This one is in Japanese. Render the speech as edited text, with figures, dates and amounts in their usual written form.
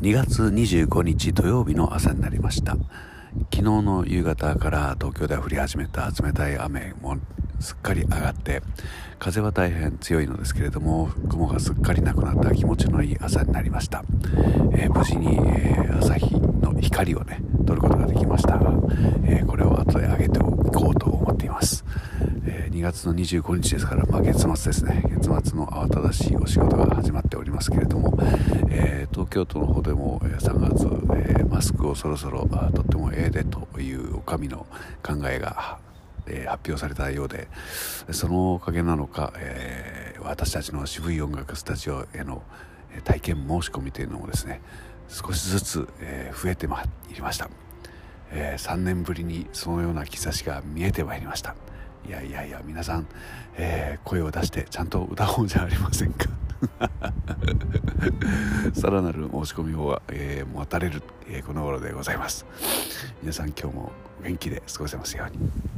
2月25日土曜日の朝になりました。昨日の夕方から東京では降り始めた冷たい雨もすっかり上がって、風は大変強いのですけれども、雲がすっかりなくなった気持ちのいい朝になりました。無事に、朝日の光をね、撮ることができましたが、これを後で上げておこうと思っています。2月の25日ですから、月末ですね。月末の慌ただしいお仕事が始まっておりますけれども、東京都の方でも3月、マスクをそろそろとってもええでというお上の考えが発表されたようで、そのおかげなのか、私たちの渋い音楽スタジオへの体験申し込みというのもですね、少しずつ増えてまいりました。3年ぶりにそのような兆しが見えてまいりました。いや皆さん、声を出してちゃんと歌おうじゃありませんか。さらなる申し込みを、待たれる、この頃でございます。皆さん今日も元気で過ごせますように。